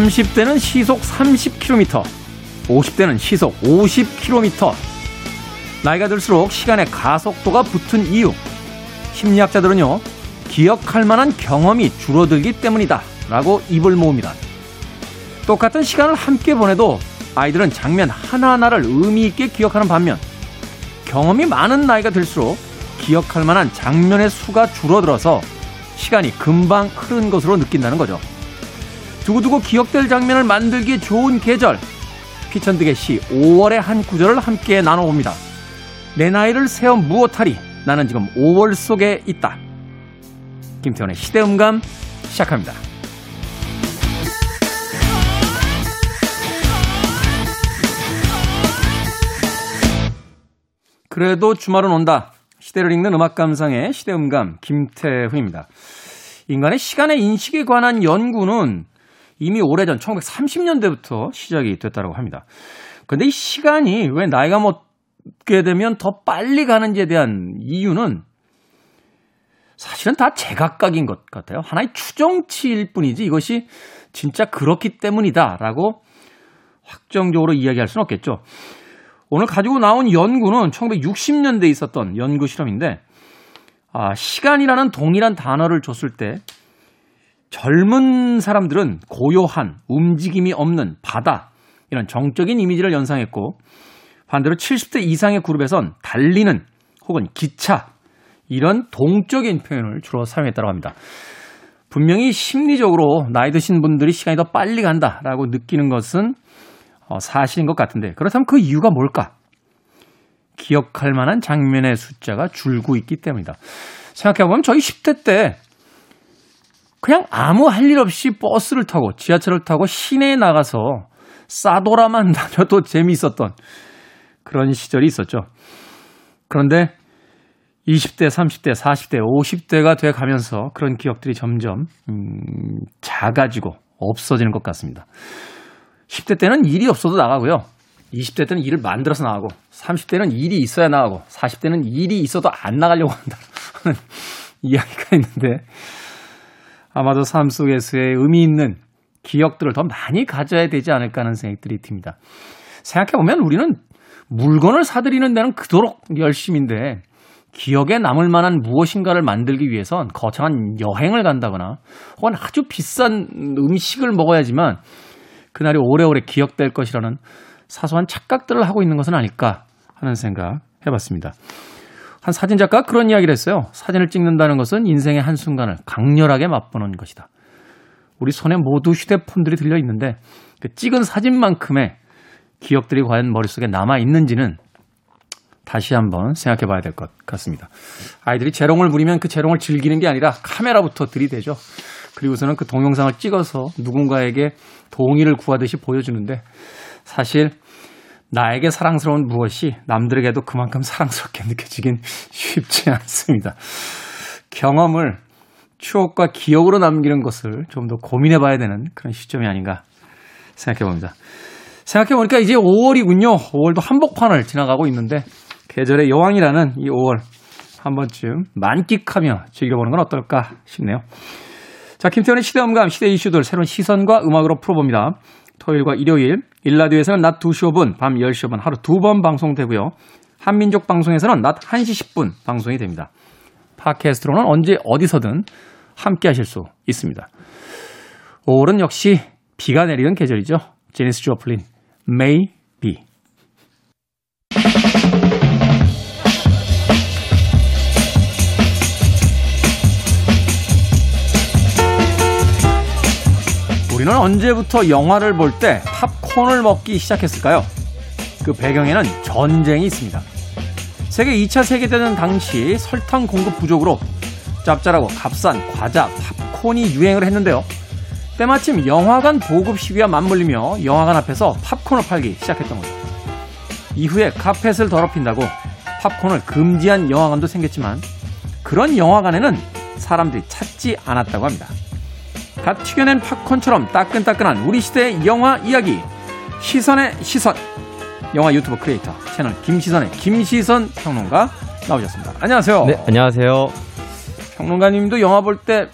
30대는 시속 30km, 50대는 시속 50km. 나이가 들수록 시간에 가속도가 붙은 이유, 심리학자들은요, 기억할 만한 경험이 줄어들기 때문이다 라고 입을 모읍니다. 똑같은 시간을 함께 보내도 아이들은 장면 하나하나를 의미 있게 기억하는 반면, 경험이 많은 나이가 들수록 기억할 만한 장면의 수가 줄어들어서 시간이 금방 흐른 것으로 느낀다는 거죠. 두고두고 기억될 장면을 만들기 좋은 계절, 피천득의 시 5월의 한 구절을 함께 나눠봅니다. 내 나이를 세어 무엇하리, 나는 지금 5월 속에 있다. 김태원의 시대음감 시작합니다. 그래도 주말은 온다. 시대를 읽는 음악 감상의 시대음감 김태훈입니다. 인간의 시간의 인식에 관한 연구는 이미 오래전 1930년대부터 시작이 됐다고 합니다. 그런데 이 시간이 왜 나이가 먹게 되면 더 빨리 가는지에 대한 이유는 사실은 다 제각각인 것 같아요. 하나의 추정치일 뿐이지 이것이 진짜 그렇기 때문이다라고 확정적으로 이야기할 수는 없겠죠. 오늘 가지고 나온 연구는 1960년대에 있었던 연구 실험인데, 시간이라는 동일한 단어를 줬을 때 젊은 사람들은 고요한, 움직임이 없는 바다, 이런 정적인 이미지를 연상했고, 반대로 70대 이상의 그룹에선 달리는 혹은 기차, 이런 동적인 표현을 주로 사용했다고 합니다. 분명히 심리적으로 나이 드신 분들이 시간이 더 빨리 간다라고 느끼는 것은 사실인 것 같은데, 그렇다면 그 이유가 뭘까? 기억할 만한 장면의 숫자가 줄고 있기 때문이다. 생각해보면 저희 10대 때 그냥 아무 할 일 없이 버스를 타고 지하철을 타고 시내에 나가서 싸돌아만 다녀도 재미있었던 그런 시절이 있었죠. 그런데 20대, 30대, 40대, 50대가 돼가면서 그런 기억들이 점점 작아지고 없어지는 것 같습니다. 10대 때는 일이 없어도 나가고요. 20대 때는 일을 만들어서 나가고, 30대는 일이 있어야 나가고, 40대는 일이 있어도 안 나가려고 한다는 이야기가 있는데, 아마도 삶 속에서의 의미 있는 기억들을 더 많이 가져야 되지 않을까 하는 생각들이 듭니다. 생각해보면 우리는 물건을 사들이는 데는 그토록 열심인데 기억에 남을 만한 무엇인가를 만들기 위해선 거창한 여행을 간다거나 혹은 아주 비싼 음식을 먹어야지만 그날이 오래오래 기억될 것이라는 사소한 착각들을 하고 있는 것은 아닐까 하는 생각 해봤습니다. 한 사진작가가 그런 이야기를 했어요. 사진을 찍는다는 것은 인생의 한순간을 강렬하게 맛보는 것이다. 우리 손에 모두 휴대폰들이 들려있는데 그 찍은 사진만큼의 기억들이 과연 머릿속에 남아있는지는 다시 한번 생각해 봐야 될 것 같습니다. 아이들이 재롱을 부리면 그 재롱을 즐기는 게 아니라 카메라부터 들이대죠. 그리고서는 그 동영상을 찍어서 누군가에게 동의를 구하듯이 보여주는데, 사실 나에게 사랑스러운 무엇이 남들에게도 그만큼 사랑스럽게 느껴지긴 쉽지 않습니다. 경험을 추억과 기억으로 남기는 것을 좀 더 고민해 봐야 되는 그런 시점이 아닌가 생각해 봅니다. 생각해 보니까 이제 5월이군요. 5월도 한복판을 지나가고 있는데 계절의 여왕이라는 이 5월 한 번쯤 만끽하며 즐겨보는 건 어떨까 싶네요. 자, 김태현의 시대음감, 시대 이슈들 새로운 시선과 음악으로 풀어봅니다. 토요일과 일요일, 일라디오에서는 낮 2시 5분, 밤 10시 5분 하루 2번 방송되고요. 한민족 방송에서는 낮 1시 10분 방송이 됩니다. 팟캐스트로는 언제 어디서든 함께 하실 수 있습니다. 5월은 역시 비가 내리는 계절이죠. 제니스 조플린, May Be. 우리는 언제부터 영화를 볼 때 팝콘을 먹기 시작했을까요? 그 배경에는 전쟁이 있습니다. 세계 2차 세계대전 당시 설탕 공급 부족으로 짭짤하고 값싼 과자, 팝콘이 유행을 했는데요. 때마침 영화관 보급 시위와 맞물리며 영화관 앞에서 팝콘을 팔기 시작했던 거죠. 이후에 카펫을 더럽힌다고 팝콘을 금지한 영화관도 생겼지만 그런 영화관에는 사람들이 찾지 않았다고 합니다. 갓 튀겨낸 팝콘처럼 따끈따끈한 우리 시대의 영화 이야기, 시선의 시선. 영화 유튜브 크리에이터 채널 김시선의 김시선 평론가 나오셨습니다. 안녕하세요. 네, 안녕하세요. 평론가님도 영화 볼 때,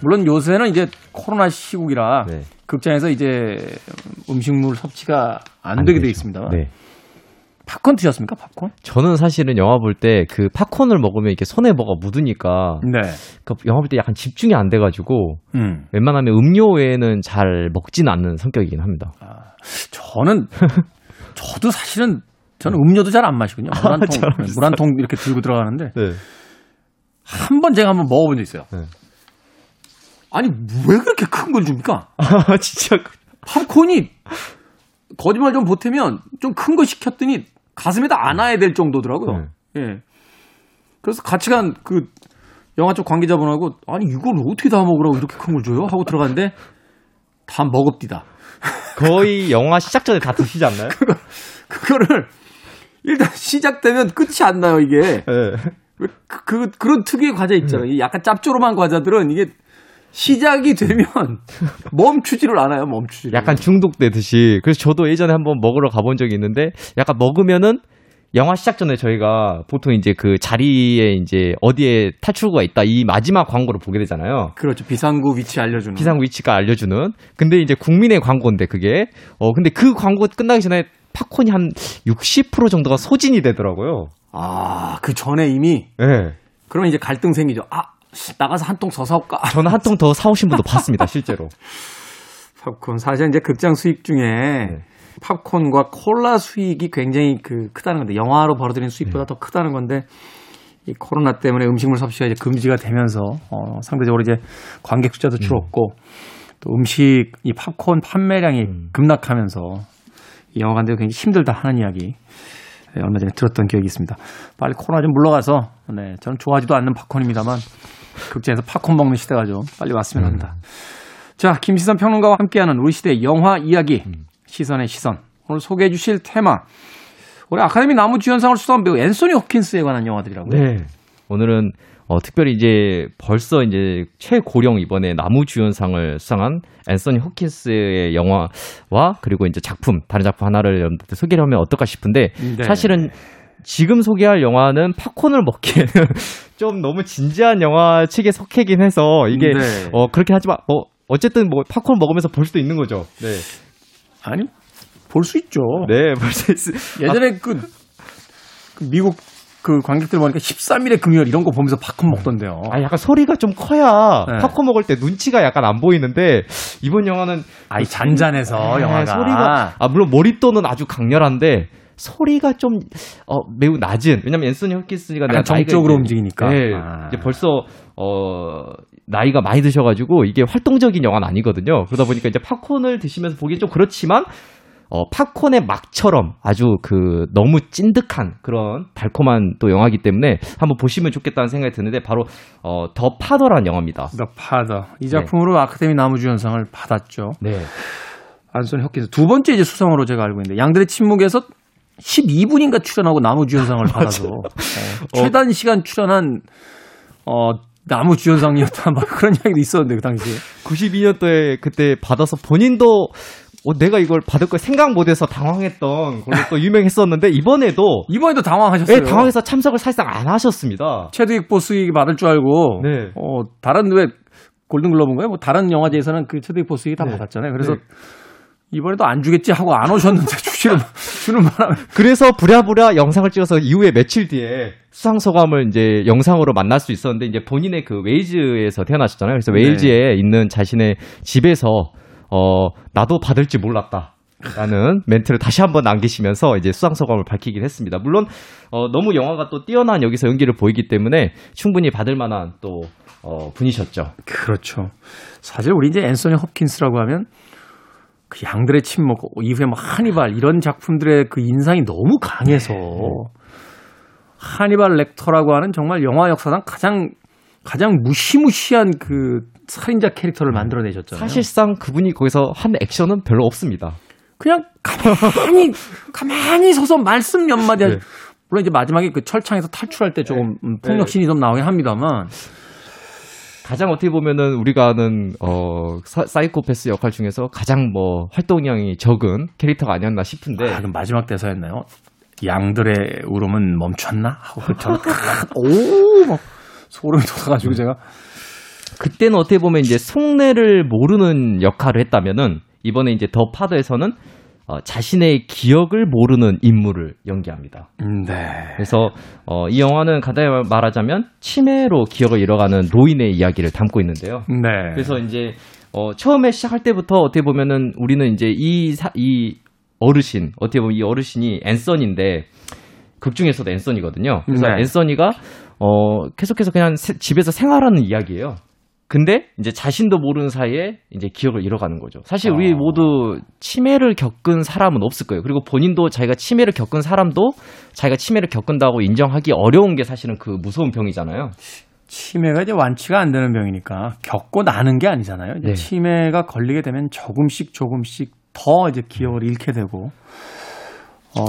물론 요새는 이제 코로나 시국이라 네. 극장에서 이제 음식물 섭취가 안 되게 되죠. 돼 있습니다만. 네. 팝콘 드셨습니까? 팝콘? 저는 사실은 영화 볼 때 그 팝콘을 먹으면 이렇게 손에 뭐가 묻으니까 네. 그러니까 영화 볼 때 약간 집중이 안 돼가지고 웬만하면 음료 외에는 잘 먹진 않는 성격이긴 합니다. 아, 저도 사실은 저는 음료도 잘 안 마시거든요. 물 한 통 이렇게 들고 들어가는데 네. 한번 제가 먹어본 적 있어요. 네. 아니 왜 그렇게 큰 걸 줍니까? 아 진짜 팝콘이 거짓말 좀 보태면 좀 큰 거 시켰더니 가슴에다 안아야 될 정도더라고요. 네. 예. 그래서 같이 간 그 영화 쪽 관계자분하고 아니 이걸 어떻게 다 먹으라고 이렇게 큰 걸 줘요? 하고 들어갔는데 다 먹읍디다. 거의 영화 시작 전에 다 드시지 않나요? 그거를 일단 시작되면 끝이 안 나요 이게. 네. 그런 특유의 과자 있잖아요. 약간 짭조름한 과자들은 이게 시작이 되면 멈추지를 않아요. 약간 중독되듯이. 그래서 저도 예전에 한번 먹으러 가본 적이 있는데 약간 먹으면은 영화 시작 전에 저희가 보통 이제 그 자리에 이제 어디에 탈출구가 있다 이 마지막 광고를 보게 되잖아요. 그렇죠. 비상구 위치 알려주는. 비상구 위치가 알려주는. 근데 이제 국민의 광고인데 그게. 근데 그 광고 끝나기 전에 팝콘이 한 60% 정도가 소진이 되더라고요. 아, 그 전에 이미? 네. 그러면 이제 갈등 생기죠. 나가서 한 통 더 사올까? 저는 한 통 더 사오신 분도 봤습니다, 실제로. 팝콘. 사실 이제 극장 수익 중에 네. 팝콘과 콜라 수익이 굉장히 크다는 건데, 영화로 벌어들인 수익보다 네. 더 크다는 건데, 이 코로나 때문에 음식물 섭취가 이제 금지가 되면서, 상대적으로 이제 관객 숫자도 줄었고, 또 이 팝콘 판매량이 급락하면서, 이 영화관들이 굉장히 힘들다 하는 이야기. 얼마 전에 들었던 기억이 있습니다. 빨리 코로나 좀 물러가서 네, 저는 좋아하지도 않는 팝콘입니다만 극장에서 팝콘 먹는 시대가 좀 빨리 왔으면 합니다. 자, 김시선 평론가와 함께하는 우리 시대의 영화 이야기 시선의 시선. 오늘 소개해 주실 테마 올해 아카데미 나무주연상을 수상한 배우 앤서니 홉킨스에 관한 영화들이라고요. 네. 오늘은 특별히 이제 벌써 이제 최고령 이번에 나무주연상을 수상한 앤서니 홉킨스의 영화와 그리고 이제 다른 작품 하나를 여러분들께 소개를 하면 어떨까 싶은데 네. 사실은 지금 소개할 영화는 팝콘을 먹기에는 좀 너무 진지한 영화 책에 속해긴 해서 이게 네. 그렇긴 하지만 어쨌든 뭐 팝콘 먹으면서 볼 수도 있는 거죠. 네. 아니 볼 수 있죠. 네, 볼 수 있어요. 예전에 그 미국 그 관객들 보니까 13일의 금요일 이런 거 보면서 팝콘 먹던데요. 아 약간 소리가 좀 커야 네. 팝콘 먹을 때 눈치가 약간 안 보이는데 이번 영화는 이 잔잔해서 영화가 소리가 물론 몰입도는 아주 강렬한데 소리가 좀 매우 낮은. 왜냐면 앤서니 홉킨스가 정적으로 움직이니까. 네, 이제 벌써 나이가 많이 드셔가지고 이게 활동적인 영화는 아니거든요. 그러다 보니까 이제 팝콘을 드시면서 보기 좀 그렇지만. 팝콘의 막처럼 아주 너무 찐득한 그런 달콤한 또 영화이기 때문에 한번 보시면 좋겠다는 생각이 드는데 바로 더 파더란 영화입니다. 더 파더. 이 작품으로 네. 아카데미 나무주연상을 받았죠. 네. 앤서니 홉킨스 두 번째 이제 수상으로 제가 알고 있는데 양들의 침묵에서 12분인가 출연하고 나무주연상을 받아서 최단 시간 출연한 나무주연상이었다 막 그런 이야기도 있었는데 그 당시에 92년도에 그때 받아서 본인도 내가 이걸 받을 걸 생각 못해서 당황했던 걸로 또 유명했었는데 이번에도 당황하셨어요. 네, 당황해서 참석을 사실상 안 하셨습니다. 최드윅 보스 받을 줄 알고 네. 다른 왜 골든글로브인가요? 뭐 다른 영화제에서는 그 최드윅 보스 다 네. 받았잖아요. 그래서 네. 이번에도 안 주겠지 하고 안 오셨는데 주는 바람에 그래서 부랴부랴 영상을 찍어서 이후에 며칠 뒤에 수상 소감을 이제 영상으로 만날 수 있었는데 이제 본인의 그 웨일즈에서 태어나셨잖아요. 그래서 웨일즈에 네. 있는 자신의 집에서 나도 받을지 몰랐다라는 멘트를 다시 한번 남기시면서 이제 수상 소감을 밝히긴 했습니다. 물론 너무 영화가 또 뛰어난 여기서 연기를 보이기 때문에 충분히 받을 만한 또 분이셨죠. 그렇죠. 사실 우리 이제 앤서니 홉킨스라고 하면 그 양들의 침묵 이후에 뭐 하니발 이런 작품들의 그 인상이 너무 강해서 하니발 렉터라고 하는 정말 영화 역사상 가장 무시무시한 그 살인자 캐릭터를 만들어내셨잖아요. 사실상 그분이 거기서 한 액션은 별로 없습니다. 그냥 가만히 서서 말씀 몇 마디. 네. 물론 이제 마지막에 그 철창에서 탈출할 때 조금 폭력신이 좀 나오긴 합니다만. 가장 어떻게 보면은 우리가 아는 사이코패스 역할 중에서 가장 뭐 활동량이 적은 캐릭터가 아니었나 싶은데. 그럼 마지막 대사였나요? 양들의 울음은 멈췄나? 하고 오 막 소름이 돋아가지고 제가 그때는 어떻게 보면 이제 속내를 모르는 역할을 했다면은 이번에 이제 더 파더에서는 자신의 기억을 모르는 인물을 연기합니다. 네. 그래서 이 영화는 간단히 말하자면 치매로 기억을 잃어가는 로인의 이야기를 담고 있는데요. 네. 그래서 이제 처음에 시작할 때부터 어떻게 보면은 우리는 이제 이 어르신, 어떻게 보면 이 어르신이 앤서니인데 극 중에서도 앤서니거든요. 그래서 네. 앤서니가 계속해서 그냥 집에서 생활하는 이야기예요. 근데 이제 자신도 모르는 사이에 이제 기억을 잃어가는 거죠. 사실 우리 모두 치매를 겪은 사람은 없을 거예요. 그리고 본인도 자기가 치매를 겪은 사람도 자기가 치매를 겪는다고 인정하기 어려운 게 사실은 그 무서운 병이잖아요. 치매가 이제 완치가 안 되는 병이니까 겪고 나는 게 아니잖아요. 이제 네. 치매가 걸리게 되면 조금씩 더 이제 기억을 잃게 되고,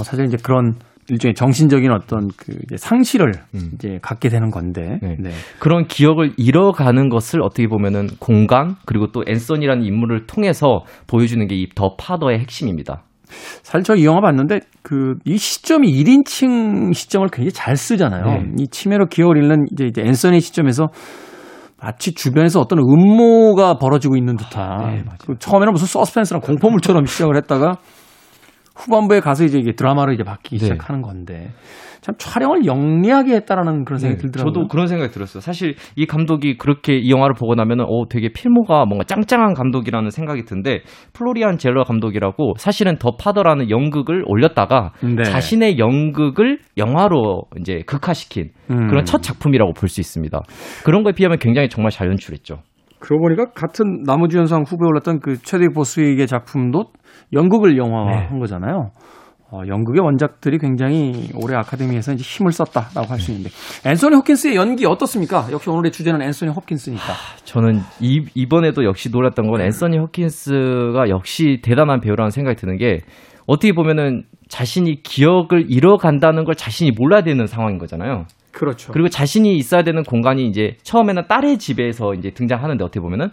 사실 이제 그런 일종의 정신적인 어떤 그 이제 상실을 이제 갖게 되는 건데 네. 네. 그런 기억을 잃어가는 것을 어떻게 보면은 공감 그리고 또 앤서니라는 인물을 통해서 보여주는 게 이 더 파더의 핵심입니다. 사실 저 이 영화 봤는데 그 이 시점이 1인칭 시점을 굉장히 잘 쓰잖아요. 네. 이 치매로 기억을 잃는 이제 앤서니 시점에서 마치 주변에서 어떤 음모가 벌어지고 있는 듯한 네, 그 처음에는 무슨 서스펜스랑 공포물처럼 시작을 했다가 후반부에 가서 이제 이게 드라마로 이제 바뀌기 네. 시작하는 건데 참 촬영을 영리하게 했다라는 그런 생각이 네, 들더라고요. 저도 그런 생각이 들었어요. 사실 이 감독이 그렇게 이 영화를 보고 나면은 되게 필모가 뭔가 짱짱한 감독이라는 생각이 드는데 플로리안 젤러 감독이라고 사실은 더 파더라는 연극을 올렸다가 네. 자신의 연극을 영화로 이제 극화시킨 그런 첫 작품이라고 볼 수 있습니다. 그런 거에 비하면 굉장히 정말 잘 연출했죠. 그러고 보니까 같은 나무주연상 후보에 올랐던 그 최드윅 보스의 작품도 연극을 영화화한 네. 거잖아요. 연극의 원작들이 굉장히 올해 아카데미에서 이제 힘을 썼다라고 할 수 있는데 앤서니 홉킨스의 연기 어떻습니까? 역시 오늘의 주제는 앤서니 홉킨스니까. 저는 이번에도 역시 놀랐던 건 앤서니 홉킨스가 역시 대단한 배우라는 생각이 드는 게 어떻게 보면은 자신이 기억을 잃어간다는 걸 자신이 몰라야 되는 상황인 거잖아요. 그렇죠. 그리고 자신이 있어야 되는 공간이 이제 처음에는 딸의 집에서 이제 등장하는데 어떻게 보면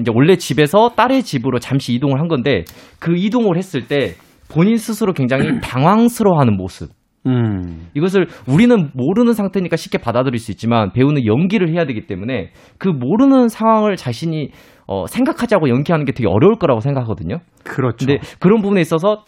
이제 원래 집에서 딸의 집으로 잠시 이동을 한 건데 그 이동을 했을 때 본인 스스로 굉장히 당황스러워하는 모습. 이것을 우리는 모르는 상태니까 쉽게 받아들일 수 있지만 배우는 연기를 해야 되기 때문에 그 모르는 상황을 자신이 생각하지 않고 연기하는 게 되게 어려울 거라고 생각하거든요. 그렇죠. 근데 그런 부분에 있어서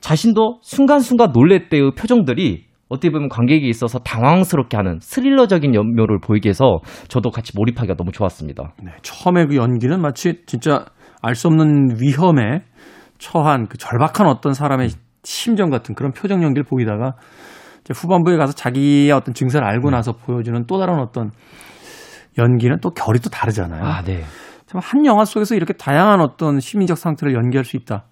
자신도 순간순간 놀랄 때의 표정들이 어떻게 보면 관객에 있어서 당황스럽게 하는 스릴러적인 연묘를 보이게 해서 저도 같이 몰입하기가 너무 좋았습니다. 네, 처음에 그 연기는 마치 진짜 알 수 없는 위험에 처한 그 절박한 어떤 사람의 심정 같은 그런 표정 연기를 보이다가 이제 후반부에 가서 자기의 어떤 증세를 알고 나서 보여주는 또 다른 어떤 연기는 또 결이 또 다르잖아요. 아, 네. 참 한 영화 속에서 이렇게 다양한 어떤 심리적 상태를 연기할 수 있다.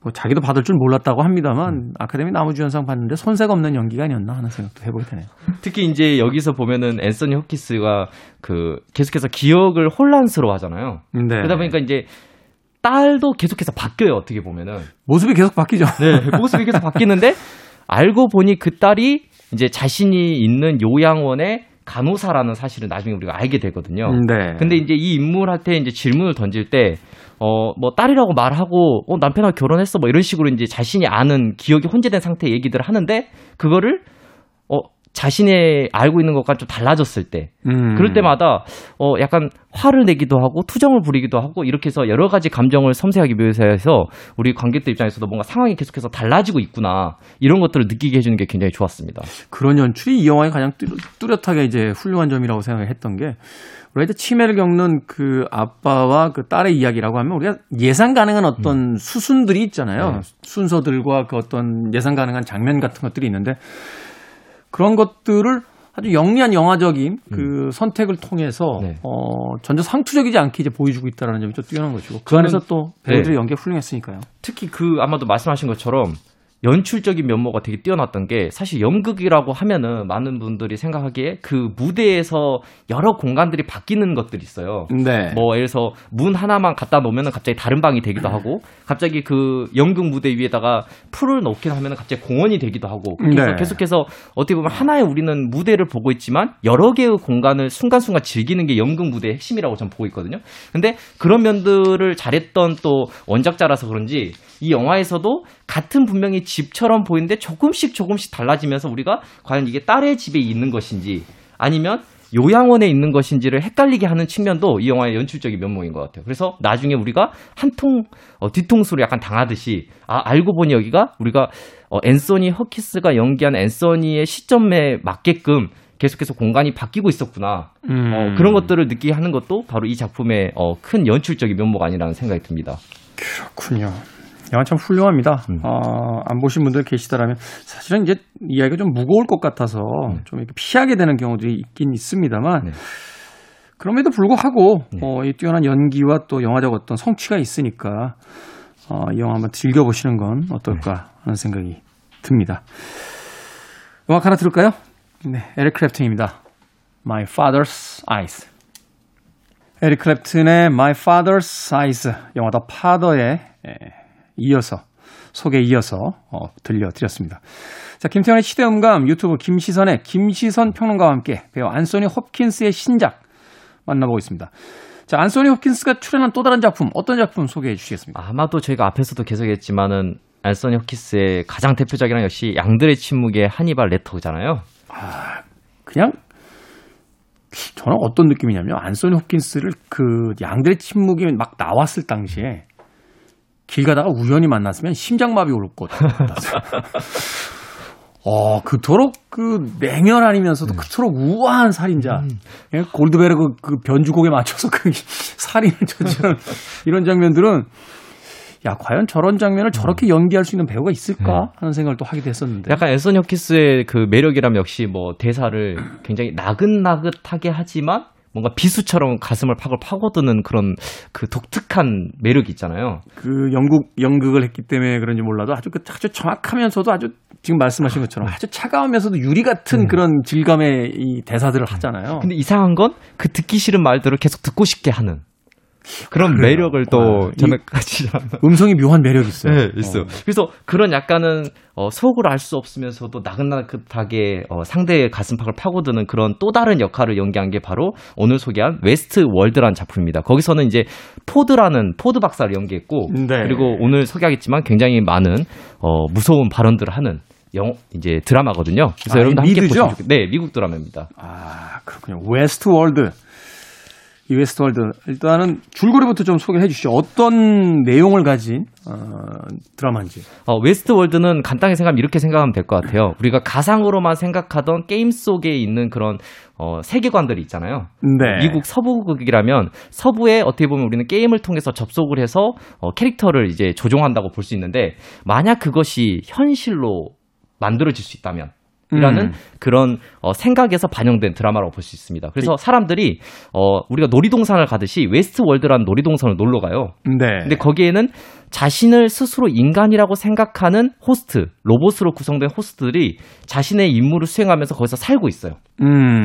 뭐 자기도 받을 줄 몰랐다고 합니다만 아카데미 나무주연상 받는데 손색 없는 연기가 아니었나 하는 생각도 해보게 되네요. 특히 이제 여기서 보면은 앤서니 홉킨스가 그 계속해서 기억을 혼란스러워하잖아요. 네. 그러다 보니까 이제 딸도 계속해서 바뀌어요. 어떻게 보면은 모습이 계속 바뀌죠. 네, 모습이 계속 바뀌는데 알고 보니 그 딸이 이제 자신이 있는 요양원에 간호사라는 사실을 나중에 우리가 알게 되거든요. 네. 근데 이제 이 인물한테 이제 질문을 던질 때 뭐 딸이라고 말하고 남편하고 결혼했어 뭐 이런 식으로 이제 자신이 아는 기억이 혼재된 상태의 얘기들을 하는데 그거를 자신의 알고 있는 것과 좀 달라졌을 때 그럴 때마다 약간 화를 내기도 하고 투정을 부리기도 하고 이렇게 해서 여러 가지 감정을 섬세하게 묘사해서 우리 관객들 입장에서도 뭔가 상황이 계속해서 달라지고 있구나 이런 것들을 느끼게 해주는 게 굉장히 좋았습니다. 그런 연출이 이 영화의 가장 뚜렷하게 이제 훌륭한 점이라고 생각했던 게 우리가 치매를 겪는 그 아빠와 그 딸의 이야기라고 하면 우리가 예상 가능한 어떤 수순들이 있잖아요. 네. 순서들과 그 어떤 예상 가능한 장면 같은 것들이 있는데 그런 것들을 아주 영리한 영화적인 그 선택을 통해서 네. 전혀 상투적이지 않게 이제 보여주고 있다는 점이 또 뛰어난 것이고 그 안에서 또 배우들의 네. 연기가 훌륭했으니까요. 특히 그 아마도 말씀하신 것처럼 연출적인 면모가 되게 뛰어났던 게 사실 연극이라고 하면은 많은 분들이 생각하기에 그 무대에서 여러 공간들이 바뀌는 것들이 있어요. 네. 뭐 예를 들어서 문 하나만 갖다 놓으면은 갑자기 다른 방이 되기도 하고 갑자기 그 연극 무대 위에다가 풀을 놓긴 하면은 갑자기 공원이 되기도 하고 그래서 네. 계속해서 어떻게 보면 하나의 우리는 무대를 보고 있지만 여러 개의 공간을 순간순간 즐기는 게 연극 무대의 핵심이라고 저는 보고 있거든요. 근데 그런 면들을 잘했던 또 원작자라서 그런지 이 영화에서도 같은 분명히 집처럼 보이는데 조금씩 달라지면서 우리가 과연 이게 딸의 집에 있는 것인지 아니면 요양원에 있는 것인지를 헷갈리게 하는 측면도 이 영화의 연출적인 면목인 것 같아요. 그래서 나중에 우리가 한통 뒤통수로 약간 당하듯이 아 알고 보니 여기가 우리가 앤서니 허키스가 연기한 앤서니의 시점에 맞게끔 계속해서 공간이 바뀌고 있었구나. 그런 것들을 느끼게 하는 것도 바로 이 작품의 큰 연출적인 면목 아니라는 생각이 듭니다. 그렇군요. 영화 참 훌륭합니다. 안 보신 분들 계시다라면 사실은 이제 이야기가 좀 무거울 것 같아서 좀 이렇게 피하게 되는 경우들이 있긴 있습니다만 그럼에도 불구하고 이 뛰어난 연기와 또 영화적 어떤 성취가 있으니까 이 영화 한번 즐겨보시는 건 어떨까 하는 생각이 듭니다. 음악 하나 들을까요? 네, 에릭 클랩튼입니다. My Father's Eyes. 에릭 클랩튼의 My Father's Eyes, 영화 더 파더의 이어서 소개 이어서 들려드렸습니다. 자, 김태현의 시대음감 유튜브 김시선의 김시선 평론가와 함께 배우 앤서니 홉킨스의 신작 만나보고 있습니다. 자, 앤서니 홉킨스가 출연한 또 다른 작품 어떤 작품 소개해 주시겠습니까? 아마도 저희가 앞에서도 계속했지만은 앤서니 홉킨스의 가장 대표작이란 역시 양들의 침묵의 하니발 레터잖아요. 아, 그냥 저는 어떤 느낌이냐면 앤서니 홉킨스를 그 양들의 침묵이 막 나왔을 당시에 길 가다가 우연히 만났으면 심장마비 올 것 같았어요. 그토록 그 냉혈 아니면서도 그토록 우아한 살인자. 골드베르그 그 변주곡에 맞춰서 그 살인을 저지른 이런 장면들은 야, 과연 저런 장면을 저렇게 연기할 수 있는 배우가 있을까 하는 생각을 또 하기도 했었는데. 약간 앤서니 홉킨스의 그 매력이라면 역시 뭐 대사를 굉장히 나긋나긋하게 하지만 뭔가 비수처럼 가슴을 파고드는 그런 그 독특한 매력이 있잖아요. 그 연극을 했기 때문에 그런지 몰라도 아주 정확하면서도 아주 지금 말씀하신 것처럼 아주 차가우면서도 유리 같은 그런 질감의 이 대사들을 하잖아요. 근데 이상한 건 그 듣기 싫은 말들을 계속 듣고 싶게 하는 그런 매력을 또 저는 가지지 않나. 음성이 묘한 매력이 있어요. 네, 있어요. 그래서 그런 약간은 속을 알 수 없으면서도 나긋나긋하게 상대의 가슴팍을 파고드는 그런 또 다른 역할을 연기한 게 바로 오늘 소개한 웨스트 월드라는 작품입니다. 거기서는 이제 포드 박사를 연기했고 네. 그리고 오늘 소개하겠지만 굉장히 많은 무서운 발언들을 하는 이제 드라마거든요. 그래서 여러분도 함께 보시면 좋겠어요. 네, 미국 드라마입니다. 아, 그렇군요. 웨스트 월드. 이 웨스트월드 일단은 줄거리부터 좀 소개해 주시죠. 어떤 내용을 가진 드라마인지. 웨스트월드는 간단하게 생각하면 이렇게 생각하면 될 것 같아요. 우리가 가상으로만 생각하던 게임 속에 있는 그런 세계관들이 있잖아요. 네. 미국 서부극이라면 서부에 어떻게 보면 우리는 게임을 통해서 접속을 해서 캐릭터를 이제 조종한다고 볼 수 있는데 만약 그것이 현실로 만들어질 수 있다면 이라는 그런 생각에서 반영된 드라마라고 볼 수 있습니다. 그래서 사람들이 우리가 놀이동산을 가듯이 웨스트월드라는 놀이동산을 놀러 가요. 네. 근데 거기에는 자신을 스스로 인간이라고 생각하는 호스트, 로봇으로 구성된 호스트들이 자신의 임무를 수행하면서 거기서 살고 있어요.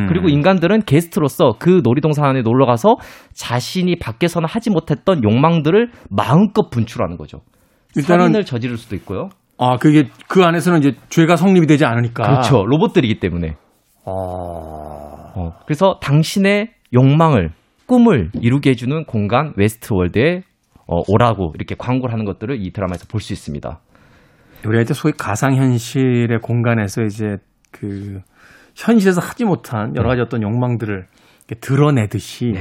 그리고 인간들은 게스트로서 그 놀이동산 안에 놀러 가서 자신이 밖에서는 하지 못했던 욕망들을 마음껏 분출하는 거죠. 일단은 살인을 저지를 수도 있고요. 아, 그게 그 안에서는 이제 죄가 성립이 되지 않으니까. 그렇죠. 로봇들이기 때문에. 그래서 당신의 욕망을, 꿈을 이루게 해주는 공간 웨스트월드에 오라고 이렇게 광고를 하는 것들을 이 드라마에서 볼 수 있습니다. 우리가 이제 소위 가상현실의 공간에서 이제 그 현실에서 하지 못한 여러 가지 어떤 욕망들을 이렇게 드러내듯이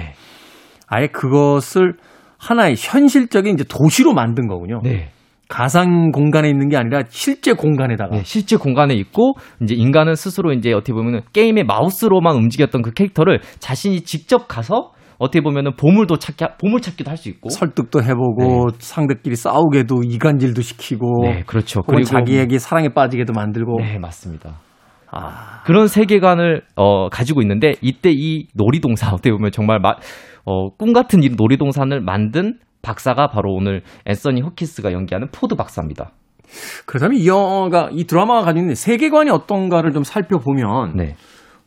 아예 그것을 하나의 현실적인 이제 도시로 만든 거군요. 네. 가상 공간에 있는 게 아니라 실제 공간에다가. 네, 실제 공간에 있고, 이제 인간은 스스로 이제 어떻게 보면은 게임의 마우스로만 움직였던 그 캐릭터를 자신이 직접 가서 어떻게 보면은 보물 찾기도 할 수 있고. 설득도 해보고, 네. 상대끼리 싸우게도 이간질도 시키고. 네, 그렇죠. 그리고 자기에게 사랑에 빠지게도 만들고. 네, 맞습니다. 그런 세계관을 가지고 있는데, 이때 이 놀이동산, 어떻게 보면 정말 꿈 같은 이 놀이동산을 만든 박사가 바로 오늘 앤서니 홉킨스가 연기하는 포드 박사입니다. 그렇다면 이 드라마가 가지고 있는 세계관이 어떤가를 좀 살펴보면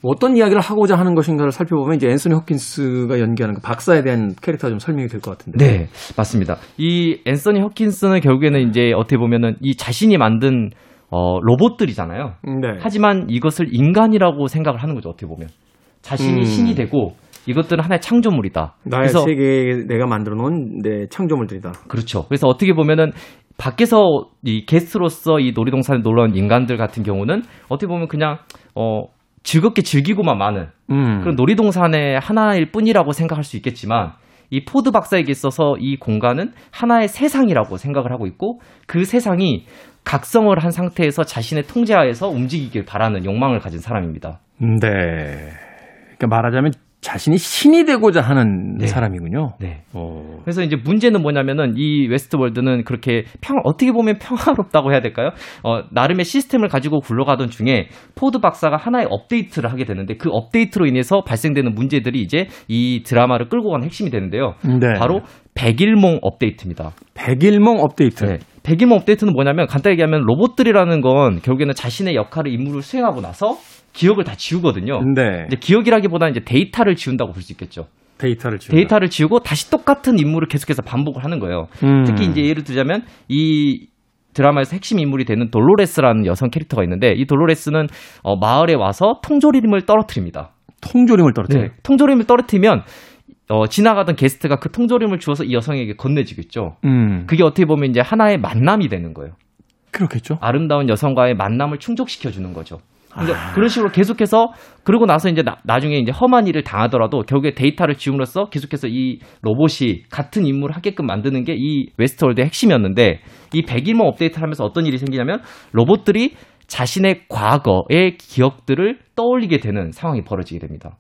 어떤 이야기를 하고자 하는 것인가를 살펴보면 이제 앤서니 홉킨스가 연기하는 그 박사에 대한 캐릭터가 좀 설명이 될 것 같은데. 네, 맞습니다. 이 앤서니 홉킨스는 결국에는 이제 어떻게 보면은 이 자신이 만든 로봇들이잖아요. 네. 하지만 이것을 인간이라고 생각을 하는 거죠. 어떻게 보면 자신이 신이 되고. 이것들은 하나의 창조물이다. 나의 세계에 내가 만들어 놓은 내 창조물들이다. 그렇죠. 그래서 어떻게 보면은 밖에서 이 게스트로서 이 놀이동산에 놀러 온 인간들 같은 경우는 어떻게 보면 그냥 즐겁게 즐기고만 많은 그런 놀이동산의 하나일 뿐이라고 생각할 수 있겠지만 이 포드 박사에게 있어서 이 공간은 하나의 세상이라고 생각을 하고 있고 그 세상이 각성을 한 상태에서 자신의 통제하에서 움직이길 바라는 욕망을 가진 사람입니다. 네. 그러니까 말하자면 자신이 신이 되고자 하는 네. 사람이군요. 네. 그래서 이제 문제는 뭐냐면은 이 웨스트월드는 그렇게 어떻게 보면 평화롭다고 해야 될까요? 나름의 시스템을 가지고 굴러가던 중에 포드 박사가 하나의 업데이트를 하게 되는데 그 업데이트로 인해서 발생되는 문제들이 이제 이 드라마를 끌고 가는 핵심이 되는데요. 네. 바로 백일몽 업데이트입니다. 백일몽 업데이트. 네. 백일몽 업데이트는 뭐냐면 간단히 얘기하면 로봇들이라는 건 결국에는 자신의 역할을 임무를 수행하고 나서 기억을 다 지우거든요. 네. 이제 기억이라기보다는 이제 데이터를 지운다고 볼 수 있겠죠. 데이터를 지우고 다시 똑같은 임무를 계속해서 반복을 하는 거예요. 특히 이제 예를 들자면 이 드라마에서 핵심 인물이 되는 돌로레스라는 여성 캐릭터가 있는데 이 돌로레스는 마을에 와서 통조림을 떨어뜨립니다. 네. 통조림을 떨어뜨리면 지나가던 게스트가 그 통조림을 주워서 이 여성에게 건네주겠죠. 그게 어떻게 보면 이제 하나의 만남이 되는 거예요. 그렇겠죠. 아름다운 여성과의 만남을 충족시켜 주는 거죠. 그런 식으로 계속해서 그러고 나서 이제 나중에 이제 험한 일을 당하더라도 결국에 데이터를 지움으로써 계속해서 이 로봇이 같은 임무를 하게끔 만드는 게 이 웨스트월드의 핵심이었는데 이 백일몽 업데이트를 하면서 어떤 일이 생기냐면 로봇들이 자신의 과거의 기억들을 떠올리게 되는 상황이 벌어지게 됩니다.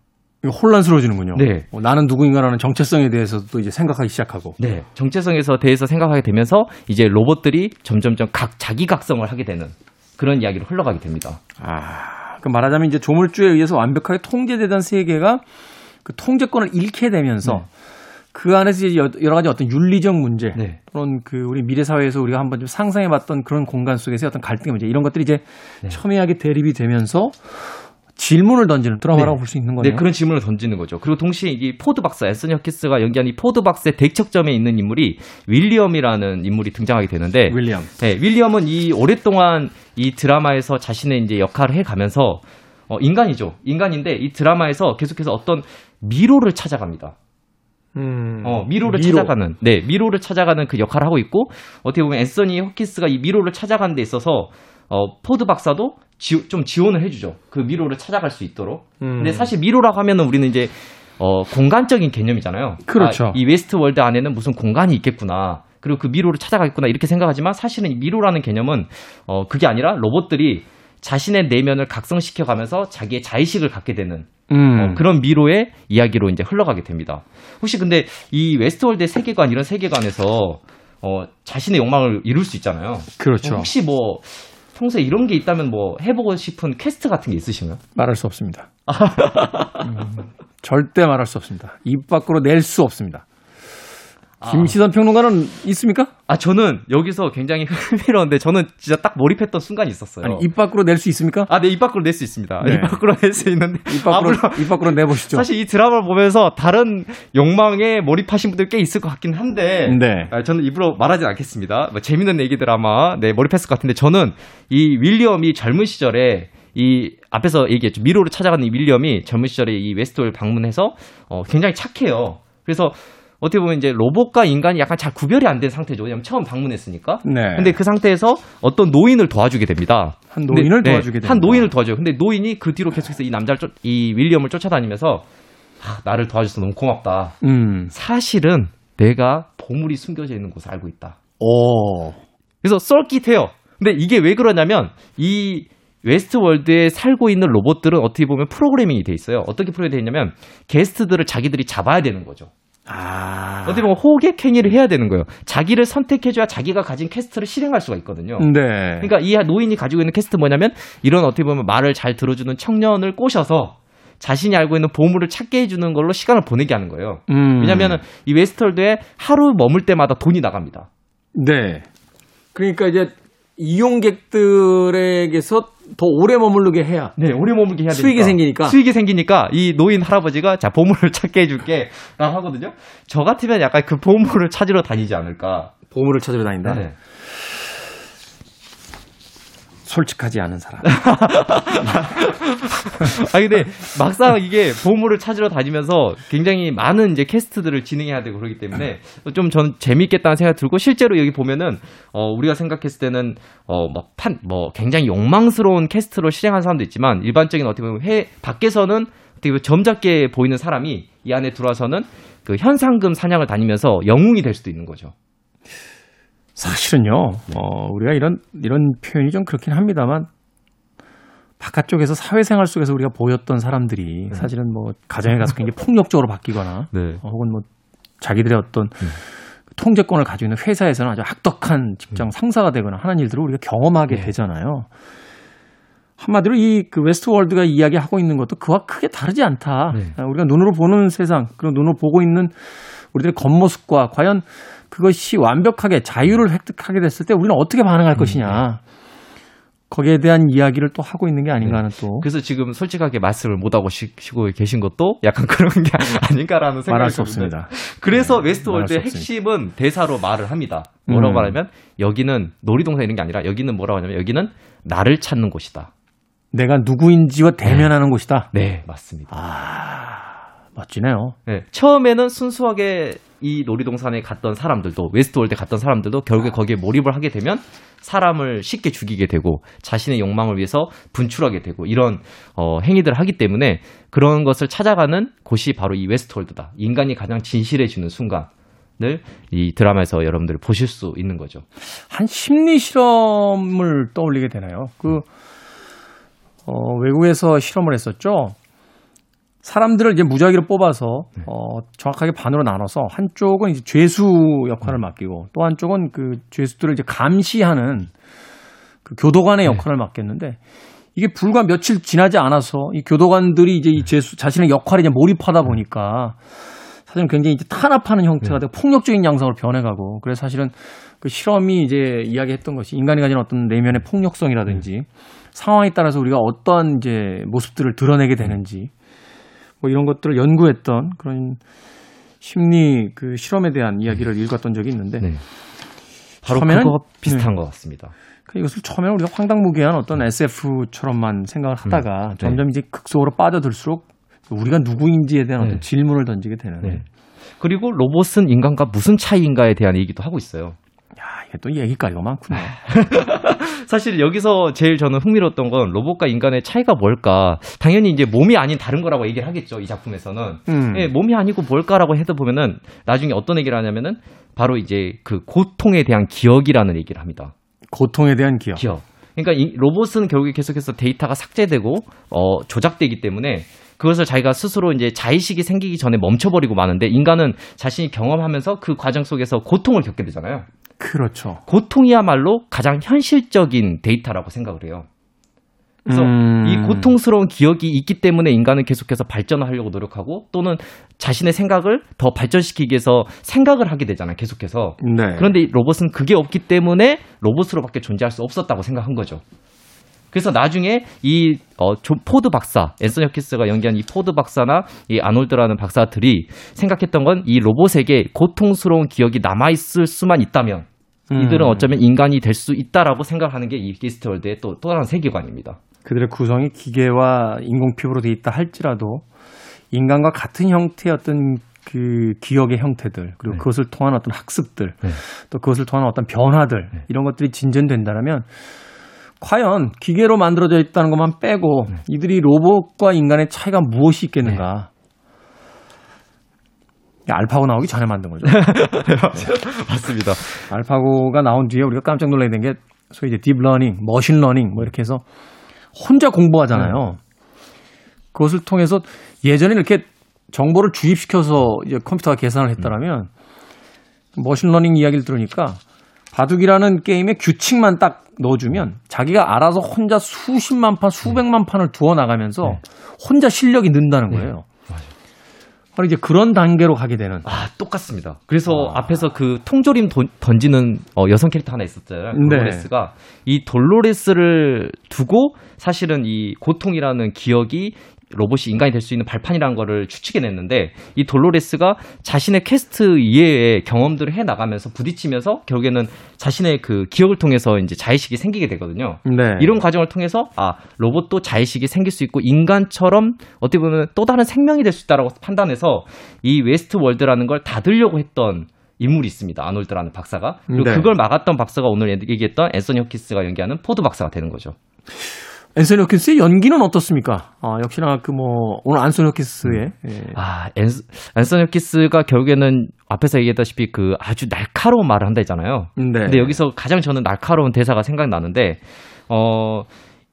혼란스러워지는군요. 네. 나는 누구인가라는 정체성에 대해서도 이제 생각하기 시작하고. 네. 정체성에서 대해서 생각하게 되면서 이제 로봇들이 점점점 자기각성을 하게 되는 그런 이야기로 흘러가게 됩니다. 그럼 말하자면 이제 조물주에 의해서 완벽하게 통제되던 세계가 그 통제권을 잃게 되면서 그 안에서 이제 여러 가지 어떤 윤리적 문제 네. 또는 그 우리 미래 사회에서 우리가 한번 좀 상상해봤던 그런 공간 속에서의 어떤 갈등의 문제 이런 것들이 이제 네. 첨예하게 대립이 되면서. 질문을 던지는 드라마라고 네. 볼 수 있는 거네요. 네, 그런 질문을 던지는 거죠. 그리고 동시에 이 포드 박사, 앤서니 홉킨스가 연기한 이 포드 박사의 대척점에 있는 인물이 윌리엄이라는 인물이 등장하게 되는데, 네, 윌리엄은 이 오랫동안 이 드라마에서 자신의 이제 역할을 해가면서 인간이죠. 인간인데 이 드라마에서 계속해서 어떤 미로를 찾아갑니다. 찾아가는, 네, 미로를 찾아가는 그 역할을 하고 있고 어떻게 보면 앤서니 홉킨스가 이 미로를 찾아가는 데 있어서 포드 박사도 좀 지원을 해주죠. 그 미로를 찾아갈 수 있도록. 근데 사실 미로라고 하면은 우리는 이제 공간적인 개념이잖아요. 그렇죠. 이 웨스트월드 안에는 무슨 공간이 있겠구나. 그리고 그 미로를 찾아가겠구나 이렇게 생각하지만 사실은 이 미로라는 개념은 그게 아니라 로봇들이 자신의 내면을 각성시켜가면서 자기의 자의식을 갖게 되는 그런 미로의 이야기로 이제 흘러가게 됩니다. 혹시 근데 이 웨스트월드의 세계관 이런 세계관에서 자신의 욕망을 이룰 수 있잖아요. 그렇죠. 혹시 뭐 평소에 이런 게 있다면 뭐 해보고 싶은 퀘스트 같은 게 있으신가요? 말할 수 없습니다. 절대 말할 수 없습니다. 입 밖으로 낼 수 없습니다. 김시선 평론가는 있습니까? 저는 여기서 굉장히 흥미로운데 저는 진짜 딱 몰입했던 순간이 있었어요. 아니, 입 밖으로 낼 수 있습니까? 네, 입 밖으로 낼 수 있습니다. 네. 입 밖으로 낼 수 있는데. 입 밖으로 내보시죠. 사실 이 드라마를 보면서 다른 욕망에 몰입하신 분들 꽤 있을 것 같긴 한데. 네. 저는 입으로 말하진 않겠습니다. 뭐, 재밌는 얘기 드라마, 네, 몰입했을 것 같은데 저는 이 윌리엄이 젊은 시절에 이 앞에서 얘기했죠. 미로를 찾아가는 이 윌리엄이 젊은 시절에 이 웨스트월드 방문해서 굉장히 착해요. 그래서 어떻게 보면 이제 로봇과 인간이 약간 잘 구별이 안 된 상태죠. 왜냐면 처음 방문했으니까. 네. 근데 그 상태에서 어떤 노인을 도와주게 됩니다. 한 노인을 도와줘요. 근데 노인이 그 뒤로 계속해서 이 이 윌리엄을 쫓아다니면서 나를 도와줘서 너무 고맙다. 사실은 내가 보물이 숨겨져 있는 곳을 알고 있다. 오. 그래서 썰깃해요. 근데 이게 왜 그러냐면 이 웨스트월드에 살고 있는 로봇들은 어떻게 보면 프로그래밍이 돼 있어요. 어떻게 프로그래밍이 되냐면 게스트들을 자기들이 잡아야 되는 거죠. 어떻게 보면 호객행위를 해야 되는 거예요. 자기를 선택해줘야 자기가 가진 퀘스트를 실행할 수가 있거든요. 네. 그러니까 이 노인이 가지고 있는 퀘스트 뭐냐면 이런 어떻게 보면 말을 잘 들어주는 청년을 꼬셔서 자신이 알고 있는 보물을 찾게 해주는 걸로 시간을 보내게 하는 거예요. 왜냐하면 이 웨스트월드에 하루 머물 때마다 돈이 나갑니다. 네. 그러니까 이제 이용객들에게서 더 오래 머무르게 해야. 네, 오래 머물게 해야 되니까. 수익이 생기니까 이 노인 할아버지가 자, 보물을 찾게 해줄게. 라고 하거든요. 저 같으면 약간 그 보물을 찾으러 다니지 않을까. 보물을 찾으러 다닌다? 네. 솔직하지 않은 사람. 아 근데 막상 이게 보물을 찾으러 다니면서 굉장히 많은 이제 퀘스트들을 진행해야 되고 그러기 때문에 좀 전 재미있겠다는 생각이 들고, 실제로 여기 보면은 우리가 생각했을 때는 굉장히 욕망스러운 퀘스트로 실행한 사람도 있지만, 일반적인 어떻게 보면 밖에서는 어떻게 보면 점잖게 보이는 사람이 이 안에 들어와서는 그 현상금 사냥을 다니면서 영웅이 될 수도 있는 거죠. 사실은요, 우리가 이런 표현이 좀 그렇긴 합니다만, 바깥쪽에서 사회생활 속에서 우리가 보였던 사람들이 사실은 뭐 가정에 가서 굉장히 폭력적으로 바뀌거나, 네. 혹은 뭐 자기들의 어떤 통제권을 가지고 있는 회사에서는 아주 악덕한 직장 상사가 되거나 하는 일들을 우리가 경험하게 되잖아요. 한마디로 이 그 웨스트월드가 이야기하고 있는 것도 그와 크게 다르지 않다. 네. 우리가 눈으로 보는 세상, 그리고 눈으로 보고 있는 우리들의 겉모습과 과연 그것이 완벽하게 자유를 획득하게 됐을 때 우리는 어떻게 반응할 것이냐. 거기에 대한 이야기를 또 하고 있는 게 아닌가 하는, 또 그래서 지금 솔직하게 말씀을 못하고 쉬고 계신 것도 약간 그런 게 아닌가라는 생각이 말할 수 없습니다. 그래서 웨스트월드의 핵심은 대사로 말을 합니다. 뭐라고 말하면, 여기는 놀이동산 이런 게 아니라 여기는 뭐라고 하냐면 여기는 나를 찾는 곳이다. 내가 누구인지와 대면하는 곳이다. 네, 맞습니다. 멋지네요. 네, 처음에는 순수하게 이 놀이동산에 갔던 사람들도, 웨스트월드에 갔던 사람들도 결국에 거기에 몰입을 하게 되면 사람을 쉽게 죽이게 되고 자신의 욕망을 위해서 분출하게 되고 이런 행위들을 하기 때문에, 그런 것을 찾아가는 곳이 바로 이 웨스트월드다. 인간이 가장 진실해지는 순간을 이 드라마에서 여러분들이 보실 수 있는 거죠. 한 심리 실험을 떠올리게 되나요? 외국에서 실험을 했었죠. 사람들을 이제 무작위로 뽑아서 정확하게 반으로 나눠서, 한쪽은 이제 죄수 역할을 맡기고 또 한쪽은 그 죄수들을 이제 감시하는 그 교도관의 역할을 맡겼는데, 이게 불과 며칠 지나지 않아서 이 교도관들이 이제 이 죄수 자신의 역할에 이제 몰입하다 보니까 사실은 굉장히 이제 탄압하는 형태가 되고 폭력적인 양상으로 변해가고, 그래서 사실은 그 실험이 이제 이야기했던 것이 인간이 가진 어떤 내면의 폭력성이라든지 상황에 따라서 우리가 어떠한 이제 모습들을 드러내게 되는지, 뭐 이런 것들을 연구했던 그런 심리 그 실험에 대한 이야기를 읽었던 적이 있는데, 바로 그거 비슷한 것 같습니다. 이것을 처음에 우리가 황당무계한 어떤 SF처럼만 생각을 하다가 점점 이제 극소로 빠져들수록 우리가 누구인지에 대한 어떤 질문을 던지게 되는. 그리고 로봇은 인간과 무슨 차이인가에 대한 얘기도 하고 있어요. 야, 이게 또 얘기거리가 많구나. 사실 여기서 제일 저는 흥미로웠던 건 로봇과 인간의 차이가 뭘까. 당연히 이제 몸이 아닌 다른 거라고 얘기를 하겠죠, 이 작품에서는. 예, 몸이 아니고 뭘까라고 해도 보면은 나중에 어떤 얘기를 하냐면은 바로 이제 그 고통에 대한 기억이라는 얘기를 합니다. 고통에 대한 기억. 그러니까 이 로봇은 결국에 계속해서 데이터가 삭제되고 조작되기 때문에 그것을 자기가 스스로 이제 자의식이 생기기 전에 멈춰버리고 마는데, 인간은 자신이 경험하면서 그 과정 속에서 고통을 겪게 되잖아요. 그렇죠. 고통이야말로 가장 현실적인 데이터라고 생각을 해요. 그래서 이 고통스러운 기억이 있기 때문에 인간은 계속해서 발전하려고 노력하고, 또는 자신의 생각을 더 발전시키기 위해서 생각을 하게 되잖아요, 계속해서. 그런데 이 로봇은 그게 없기 때문에 로봇으로밖에 존재할 수 없었다고 생각한 거죠. 그래서 나중에 이 포드 박사, 앤서니 홉킨스가 연기한 이 포드 박사나 이 아놀드라는 박사들이 생각했던 건, 이 로봇에게 고통스러운 기억이 남아있을 수만 있다면 이들은 어쩌면 인간이 될 수 있다라고 생각하는 게 이 게스트월드의 또 다른 세계관입니다. 그들의 구성이 기계와 인공피부로 돼 있다 할지라도 인간과 같은 형태의 어떤 그 기억의 형태들, 그리고 그것을 통한 어떤 학습들, 또 그것을 통한 어떤 변화들, 이런 것들이 진전된다면 과연 기계로 만들어져 있다는 것만 빼고 이들이 로봇과 인간의 차이가 무엇이 있겠는가. 알파고 나오기 전에 만든 거죠. 맞습니다. 알파고가 나온 뒤에 우리가 깜짝 놀라게 된 게 소위 이제 딥러닝, 머신러닝 뭐 이렇게 해서 혼자 공부하잖아요. 그것을 통해서, 예전에 이렇게 정보를 주입시켜서 이제 컴퓨터가 계산을 했다면, 머신러닝 이야기를 들으니까 바둑이라는 게임의 규칙만 딱 넣어주면 자기가 알아서 혼자 수십만 판, 수백만 판을 두어 나가면서 혼자 실력이 는다는 거예요. 바로 이제 그런 단계로 가게 되는. 똑같습니다. 그래서 앞에서 그 통조림 던지는 여성 캐릭터 하나 있었잖아요. 돌로레스가. 이 돌로레스를 두고 사실은 이 고통이라는 기억이 로봇이 인간이 될 수 있는 발판이라는 거를 추측해 냈는데, 이 돌로레스가 자신의 퀘스트 이외의 경험들을 해 나가면서 부딪히면서 결국에는 자신의 그 기억을 통해서 이제 자의식이 생기게 되거든요. 네. 이런 과정을 통해서 아, 로봇도 자의식이 생길 수 있고 인간처럼 어떻게 보면 또 다른 생명이 될 수 있다라고 판단해서 이 웨스트 월드라는 걸 닫으려고 했던 인물이 있습니다. 아놀드라는 박사가. 그리고 네. 그걸 막았던 박사가 오늘 얘기했던 앤서니 홉킨스가 연기하는 포드 박사가 되는 거죠. 앤서니 홉킨스의 연기는 어떻습니까? 아, 역시나 그 뭐 오늘 앤서니 홉킨스의 아, 앤서니 홉킨스가 결국에는 앞에서 얘기했다시피 그 아주 날카로운 말을 한다 했잖아요. 네. 근데 여기서 가장 저는 날카로운 대사가 생각나는데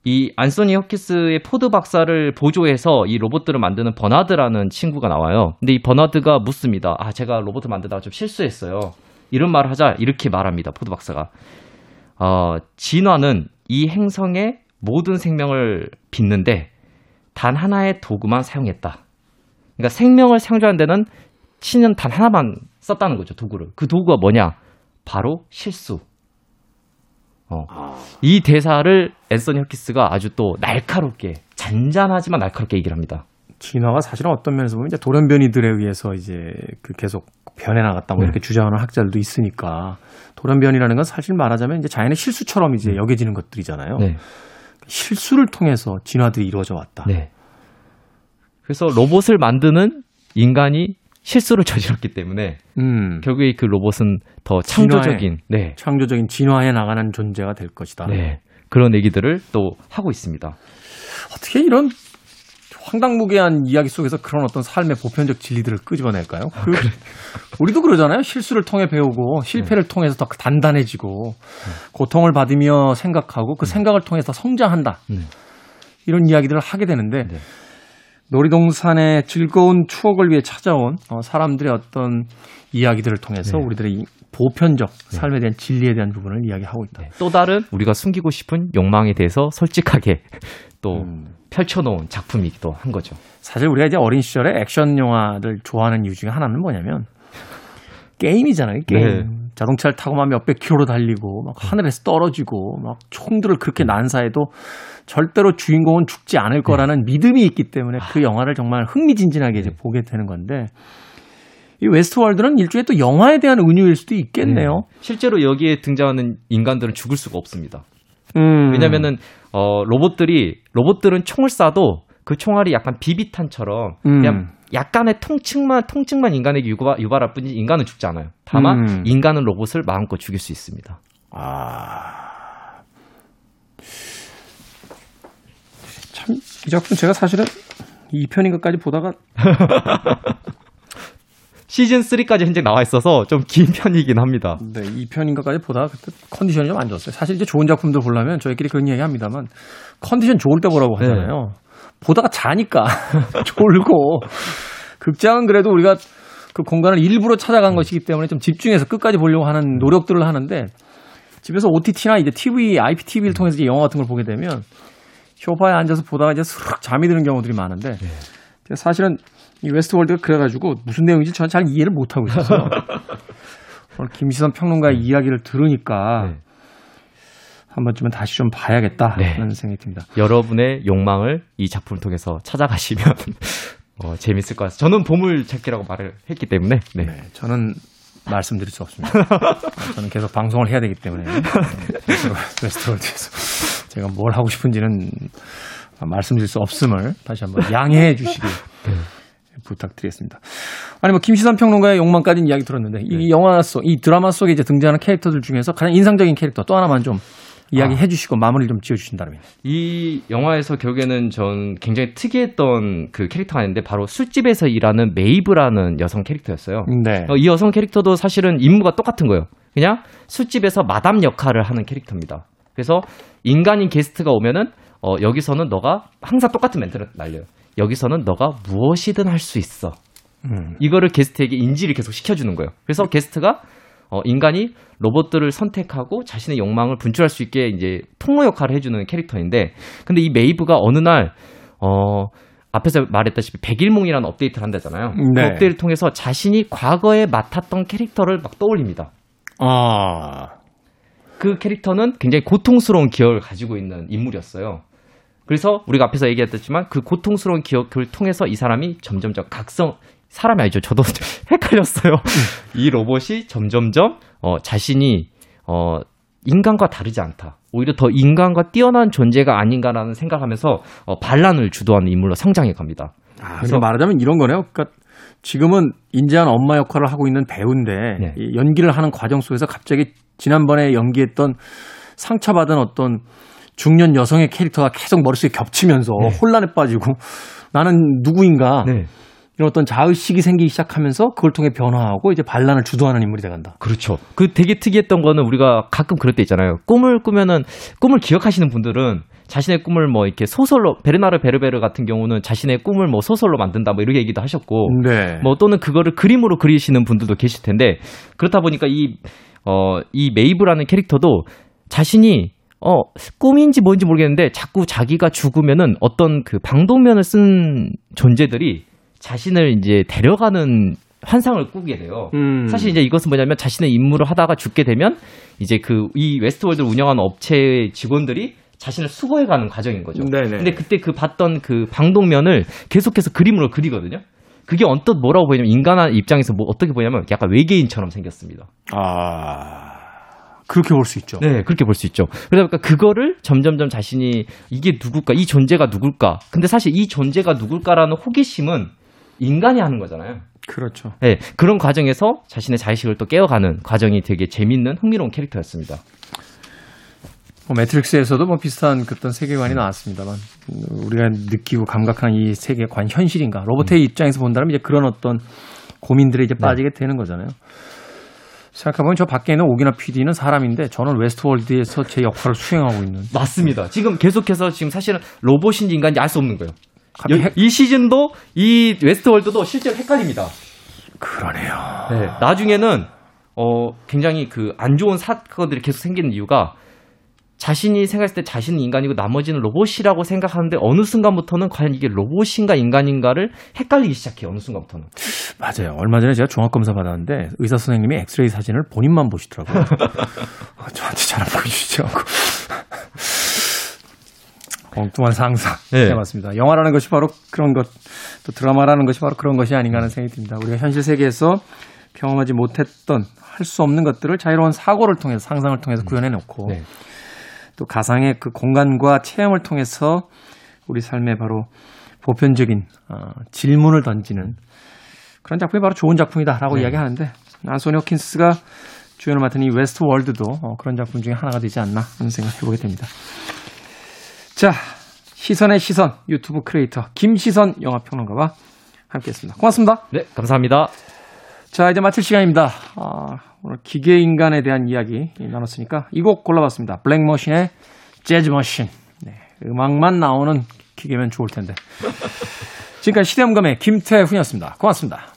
이 앤서니 홉킨스의 포드 박사를 보조해서 이 로봇들을 만드는 버나드라는 친구가 나와요. 근데 이 버나드가 묻습니다. 아, 제가 로봇을 만들다가 좀 실수했어요. 이런 말을 하자 이렇게 말합니다. 포드 박사가. 진화는 이 행성의 모든 생명을 빚는데 단 하나의 도구만 사용했다. 그러니까 생명을 창조하는 데는 신은 단 하나만 썼다는 거죠. 도구를. 그 도구가 뭐냐? 바로 실수. 이 대사를 앤서니 홉킨스가 아주 또 날카롭게, 잔잔하지만 날카롭게 얘기를 합니다. 진화가 사실은 어떤 면에서 보면 이제 돌연변이들에 의해서 이제 그 계속 변해나갔다 뭐 이렇게 주장하는 학자들도 있으니까, 돌연변이라는 건 사실 말하자면 이제 자연의 실수처럼 이제 여겨지는 것들이잖아요. 네. 실수를 통해서 진화들이 이루어져 왔다. 네. 그래서 로봇을 만드는 인간이 실수를 저질렀기 때문에 결국에 그 로봇은 더 창조적인, 창조적인 진화해 나가는 존재가 될 것이다. 네. 그런 얘기들을 또 하고 있습니다. 어떻게 이런 황당무계한 이야기 속에서 그런 어떤 삶의 보편적 진리들을 끄집어낼까요? 우리도 그러잖아요. 실수를 통해 배우고 실패를 통해서 더 단단해지고 고통을 받으며 생각하고 그 생각을 통해서 성장한다. 이런 이야기들을 하게 되는데 놀이동산의 즐거운 추억을 위해 찾아온 사람들의 어떤 이야기들을 통해서 우리들의 보편적 삶에 대한 진리에 대한 부분을 이야기하고 있다. 네. 또 다른 우리가 숨기고 싶은 욕망에 대해서 솔직하게 또 펼쳐놓은 작품이기도 한 거죠. 사실 우리가 이제 어린 시절에 액션 영화를 좋아하는 이유 중에 하나는 뭐냐면 게임이잖아요. 게임. 네. 자동차를 타고 막 몇백 킬로로 달리고 막 하늘에서 떨어지고 막 총들을 그렇게 난사해도 절대로 주인공은 죽지 않을 거라는 믿음이 있기 때문에 그 영화를 정말 흥미진진하게 이제 보게 되는 건데, 이 웨스트월드는 일종의 또 영화에 대한 은유일 수도 있겠네요. 실제로 여기에 등장하는 인간들은 죽을 수가 없습니다. 왜냐면은 로봇들은 총을 쏴도 그 총알이 약간 비비탄처럼 그냥 약간의 통증만 인간에게 유발할 뿐이지 인간은 죽지 않아요. 다만 인간은 로봇을 마음껏 죽일 수 있습니다. 아, 참 이 작품 제가 사실은 2편인 것까지 보다가 시즌 3까지 현재 나와 있어서 좀 긴 편이긴 합니다. 네, 2편인 것까지 보다가 그때 컨디션이 좀 안 좋았어요. 사실 이제 좋은 작품들 보려면 저희끼리 그런 이야기 합니다만 컨디션 좋을 때 보라고 하잖아요. 네. 보다가 자니까 졸고, 극장은 그래도 우리가 그 공간을 일부러 찾아간 것이기 때문에 좀 집중해서 끝까지 보려고 하는 노력들을 하는데, 집에서 OTT나 이제 TV, IPTV를 통해서 이제 영화 같은 걸 보게 되면 소파에 앉아서 보다가 이제 스르륵 잠이 드는 경우들이 많은데, 사실은 이 웨스트월드가 그래가지고 무슨 내용인지 저는 잘 이해를 못 하고 있었어요. 오늘 김시선 평론가의 이야기를 들으니까. 네. 한 번쯤은 다시 좀 봐야겠다라는 생각이 듭니다. 여러분의 욕망을 이 작품을 통해서 찾아가시면 재밌을 것 같아요. 저는 보물찾기라고 말을 했기 때문에. 네. 네, 저는 말씀드릴 수 없습니다. 저는 계속 방송을 해야 되기 때문에 웨스트월드에서 제가 뭘 하고 싶은지는 말씀드릴 수 없음을 다시 한번 양해해 주시길 부탁드리겠습니다. 아니 뭐 김시선 평론가의 욕망까지는 이야기 들었는데 이 영화 속, 이 드라마 속에 이제 등장하는 캐릭터들 중에서 가장 인상적인 캐릭터 또 하나만 좀 이야기해 주시고 마무리를 좀 지어주신다면. 이 영화에서 결국에는 전 굉장히 특이했던 그 캐릭터가 있는데 바로 술집에서 일하는 메이브라는 여성 캐릭터였어요. 네. 이 여성 캐릭터도 사실은 임무가 똑같은 거예요. 그냥 술집에서 마담 역할을 하는 캐릭터입니다. 그래서 인간인 게스트가 오면은 여기서는 너가 항상 똑같은 멘트를 날려요. 여기서는 너가 무엇이든 할 수 있어. 이거를 게스트에게 인지를 계속 시켜주는 거예요. 그래서 게스트가 인간이 로봇들을 선택하고 자신의 욕망을 분출할 수 있게 이제 통로 역할을 해주는 캐릭터인데, 근데 이 메이브가 어느 날 앞에서 말했다시피 백일몽이라는 업데이트를 한다잖아요. 네. 그 업데이트를 통해서 자신이 과거에 맡았던 캐릭터를 막 떠올립니다. 아, 그 캐릭터는 굉장히 고통스러운 기억을 가지고 있는 인물이었어요. 그래서 우리가 앞에서 얘기했지만 그 고통스러운 기억을 통해서 이 사람이 점점점 사람이 아니죠. 저도 헷갈렸어요. 이 로봇이 점점점 자신이 인간과 다르지 않다. 오히려 더 인간과 뛰어난 존재가 아닌가라는 생각하면서 반란을 주도하는 인물로 성장해 갑니다. 아, 그래서 말하자면 이런 거네요. 그러니까 지금은 인자한 엄마 역할을 하고 있는 배우인데 네. 이 연기를 하는 과정 속에서 갑자기 지난번에 연기했던 상처받은 어떤 중년 여성의 캐릭터가 계속 머릿속에 겹치면서 네. 혼란에 빠지고 나는 누구인가 네. 이런 어떤 자의식이 생기기 시작하면서 그걸 통해 변화하고 이제 반란을 주도하는 인물이 돼간다. 그렇죠. 그 되게 특이했던 거는 우리가 가끔 그럴 때 있잖아요. 꿈을 꾸면은 꿈을 기억하시는 분들은 자신의 꿈을 뭐 이렇게 소설로 베르나르 베르베르 같은 경우는 자신의 꿈을 뭐 소설로 만든다 뭐 이렇게 얘기도 하셨고 네. 뭐 또는 그거를 그림으로 그리시는 분들도 계실 텐데 그렇다 보니까 이 메이브라는 캐릭터도 자신이 꿈인지 뭔지 모르겠는데 자꾸 자기가 죽으면은 어떤 그 방독면을 쓴 존재들이 자신을 이제 데려가는 환상을 꾸게 돼요. 사실 이제 이것은 뭐냐면 자신의 임무를 하다가 죽게 되면 이제 이 웨스트월드를 운영하는 업체의 직원들이 자신을 수거해가는 과정인 거죠. 네네. 근데 그때 그 봤던 그 방독면을 계속해서 그림으로 그리거든요. 그게 언뜻 뭐라고 보이냐면 인간의 입장에서 뭐 어떻게 보냐면 약간 외계인처럼 생겼습니다. 아... 그렇게 볼 수 있죠. 네, 그렇게 볼 수 있죠. 그러니까 그거를 점점점 자신이 이게 누굴까, 이 존재가 누굴까. 근데 사실 이 존재가 누굴까라는 호기심은 인간이 하는 거잖아요. 그렇죠. 네, 그런 과정에서 자신의 자의식을 또 깨어가는 과정이 되게 재밌는 흥미로운 캐릭터였습니다. 매트릭스에서도 비슷한 그런 세계관이 나왔습니다만 우리가 느끼고 감각하는 이 세계관 현실인가? 로봇의 입장에서 본다면 이제 그런 어떤 고민들에 이제 빠지게 되는 거잖아요. 생각해보면 저 밖에 있는 오기나 PD는 사람인데 저는 웨스트월드에서 제 역할을 수행하고 있는. 맞습니다. 지금 계속해서 지금 사실은 로봇인지 인간인지 알 수 없는 거예요. 이 시즌도 이 웨스트월드도 실제로 헷갈립니다. 그러네요. 네, 나중에는 굉장히 그 안 좋은 사건들이 계속 생기는 이유가 자신이 생각했을 때 자신은 인간이고 나머지는 로봇이라고 생각하는데 어느 순간부터는 과연 이게 로봇인가 인간인가를 헷갈리기 시작해요. 어느 순간부터는. 맞아요. 얼마 전에 제가 종합검사 받았는데 의사 선생님이 엑스레이 사진을 본인만 보시더라고요. 저한테 잘 안 보여주시지 않고. 엉뚱한 상상. 네, 맞습니다. 영화라는 것이 바로 그런 것, 또 드라마라는 것이 바로 그런 것이 아닌가 하는 생각이 듭니다. 우리가 현실 세계에서 경험하지 못했던 할 수 없는 것들을 자유로운 사고를 통해서 상상을 통해서 구현해놓고 네. 또 가상의 그 공간과 체험을 통해서 우리 삶에 바로 보편적인 질문을 던지는 그런 작품이 바로 좋은 작품이다라고 네. 이야기하는데 앤서니 홉킨스가 주연을 맡은 이 웨스트월드도 그런 작품 중에 하나가 되지 않나 하는 생각을 해보게 됩니다. 자, 시선의 시선 유튜브 크리에이터 김시선 영화평론가와 함께했습니다. 고맙습니다. 네, 감사합니다. 자, 이제 마칠 시간입니다. 오늘 기계인간에 대한 이야기 나눴으니까 이 곡 골라봤습니다. 블랙머신의 재즈머신. 네, 음악만 나오는 기계면 좋을 텐데. 지금까지 시대음감의 김태훈이었습니다. 고맙습니다.